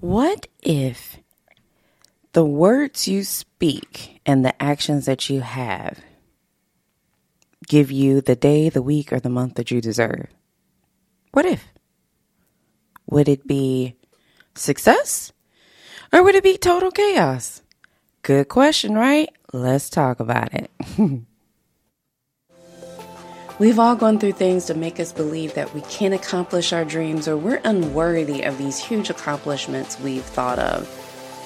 What if the words you speak and the actions that you have give you the day, the week, or the month that you deserve? What if? Would it be success or would it be total chaos? Good question, right? Let's talk about it. We've all gone through things to make us believe that we can't accomplish our dreams or we're unworthy of these huge accomplishments we've thought of.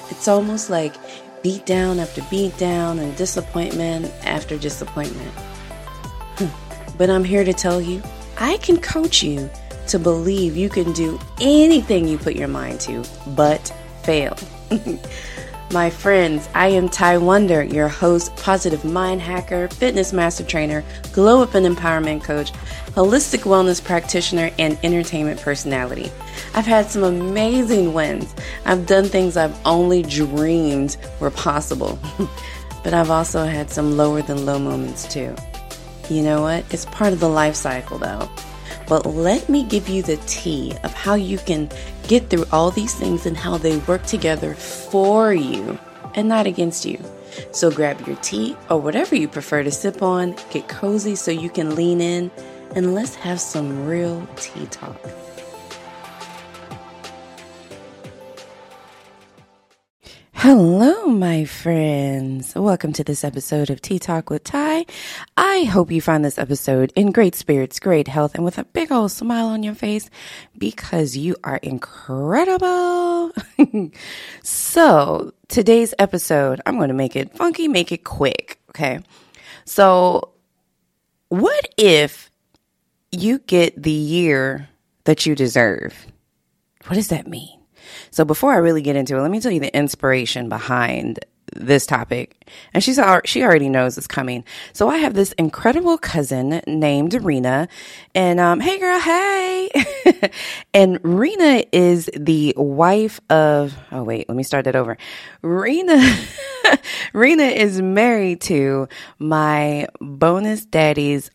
It's almost like beat down after beat down and disappointment after disappointment. But I'm here to tell you, I can coach you to believe you can do anything you put your mind to, but fail. My friends, I am Ty Wonder, your host, positive mind hacker, fitness master trainer, glow up and empowerment coach, holistic wellness practitioner, and entertainment personality. I've had some amazing wins. I've done things I've only dreamed were possible, but I've also had some lower than low moments too. You know what? It's part of the life cycle though. But let me give you the tea of how you can get through all these things and how they work together for you and not against you. So grab your tea or whatever you prefer to sip on, get cozy so you can lean in, and let's have some real tea talk. Hello, my friends. Welcome to this episode of Tea Talk with Ty. I hope you find this episode in great spirits, great health, and with a big old smile on your face because you are incredible. So today's episode, I'm going to make it funky, make it quick. Okay. So what if you get the year that you deserve? What does that mean? So before I really get into it, let me tell you the inspiration behind this topic. And she already knows it's coming. So I have this incredible cousin named Rena. And hey, girl, hey. And Rena is the wife of, oh, wait, let me start that over. Rena is married to my bonus daddy's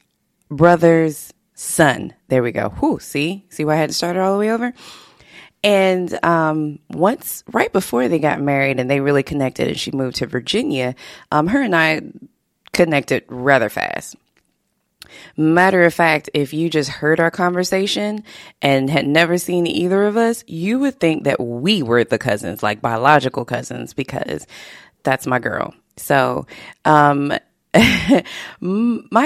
brother's son. There we go. Whew, see why I had to start it all the way over? And once, right before they got married and they really connected and she moved to Virginia, her and I connected rather fast. Matter of fact, if you just heard our conversation and had never seen either of us, you would think that we were the cousins, like biological cousins, because that's my girl. So my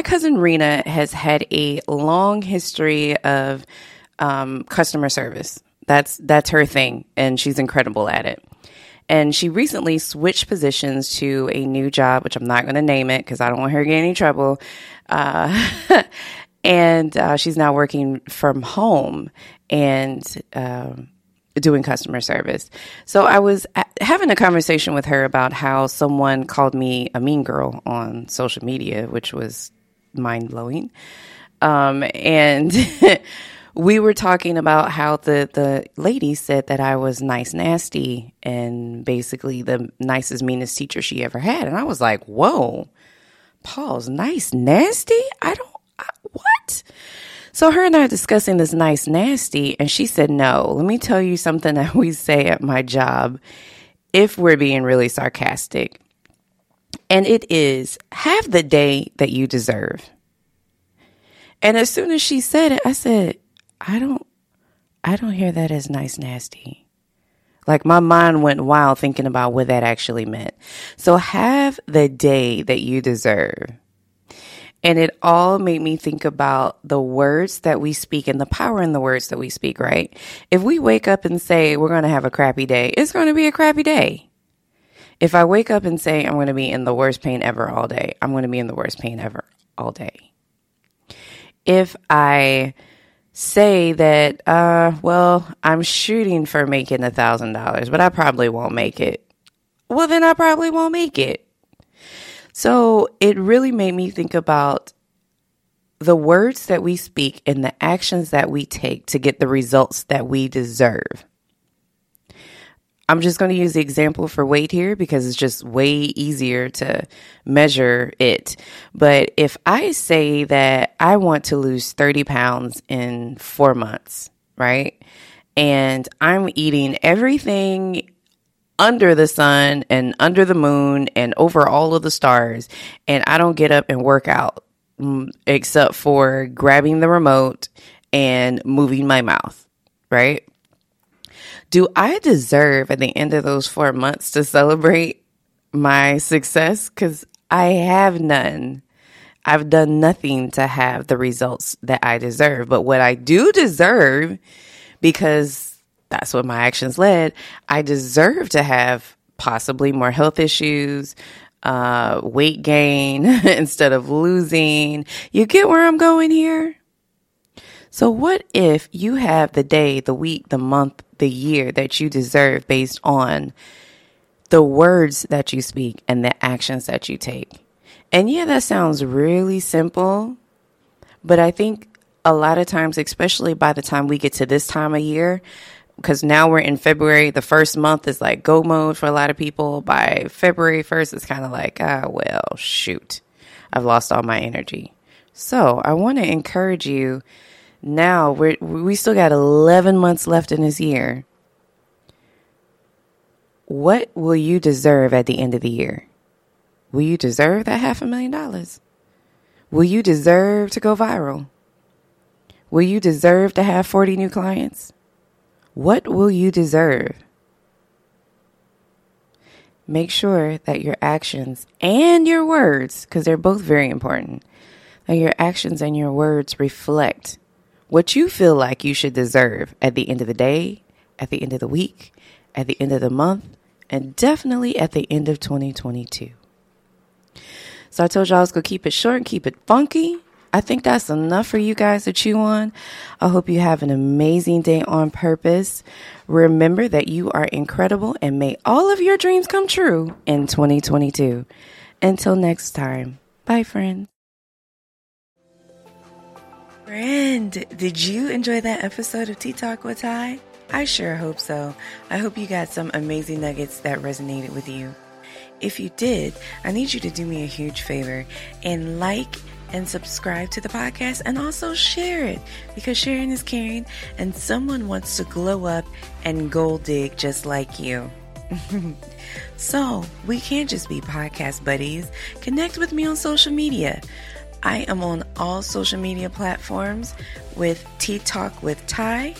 cousin Rena has had a long history of customer service. That's her thing, and she's incredible at it. And she recently switched positions to a new job, which I'm not going to name it because I don't want her to get in any trouble. And she's now working from home and doing customer service. So I was having a conversation with her about how someone called me a mean girl on social media, which was mind-blowing. And... We were talking about how the lady said that I was nice, nasty, and basically the nicest, meanest teacher she ever had. And I was like, whoa, pause, nice, nasty? What? So her and I are discussing this nice, nasty, and she said, no, let me tell you something that we say at my job if we're being really sarcastic. And it is, have the day that you deserve. And as soon as she said it, I said, I don't hear that as nice, nasty. Like my mind went wild thinking about what that actually meant. So have the day that you deserve. And it all made me think about the words that we speak and the power in the words that we speak, right? If we wake up and say we're going to have a crappy day, it's going to be a crappy day. If I wake up and say I'm going to be in the worst pain ever all day, I'm going to be in the worst pain ever all day. If I say that, I'm shooting for making $1,000, but I probably won't make it. Well, then I probably won't make it. So it really made me think about the words that we speak and the actions that we take to get the results that we deserve. I'm just going to use the example for weight here because it's just way easier to measure it. But if I say that I want to lose 30 pounds in 4 months, right? and I'm eating everything under the sun and under the moon and over all of the stars, and I don't get up and work out except for grabbing the remote and moving my mouth, right? Do I deserve at the end of those 4 months to celebrate my success? Because I have none. I've done nothing to have the results that I deserve. But what I do deserve, because that's what my actions led, I deserve to have possibly more health issues, weight gain instead of losing. You get where I'm going here? So what if you have the day, the week, the month, the year that you deserve based on the words that you speak and the actions that you take? And yeah, that sounds really simple, but I think a lot of times, especially by the time we get to this time of year, because now we're in February, the first month is like go mode for a lot of people. By February 1st, it's kind of like, ah, well, shoot, I've lost all my energy. So I want to encourage you now, we still got 11 months left in this year. What will you deserve at the end of the year? Will you deserve that $500,000? Will you deserve to go viral? Will you deserve to have 40 new clients? What will you deserve? Make sure that your actions and your words, because they're both very important, that your actions and your words reflect what you feel like you should deserve at the end of the day, at the end of the week, at the end of the month, and definitely at the end of 2022. So I told y'all I was going to keep it short and keep it funky. I think that's enough for you guys to chew on. I hope you have an amazing day on purpose. Remember that you are incredible and may all of your dreams come true in 2022. Until next time. Bye, friends. Friend, did you enjoy that episode of Tea Talk with Ty? I sure hope so. I hope you got some amazing nuggets that resonated with you. If you did, I need you to do me a huge favor and like and subscribe to the podcast, and also share it, because sharing is caring and someone wants to glow up and gold dig just like you. So we can't just be podcast buddies. Connect with me on social media. I am on all social media platforms with Tea Talk with Ty.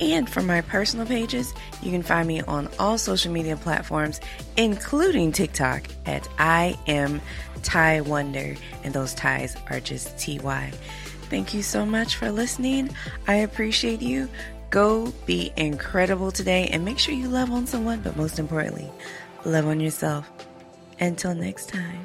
And for my personal pages, you can find me on all social media platforms, including TikTok, at I am Ty Wonder. And those ties are just TY. Thank you so much for listening. I appreciate you. Go be incredible today, and make sure you love on someone, but most importantly, love on yourself. Until next time.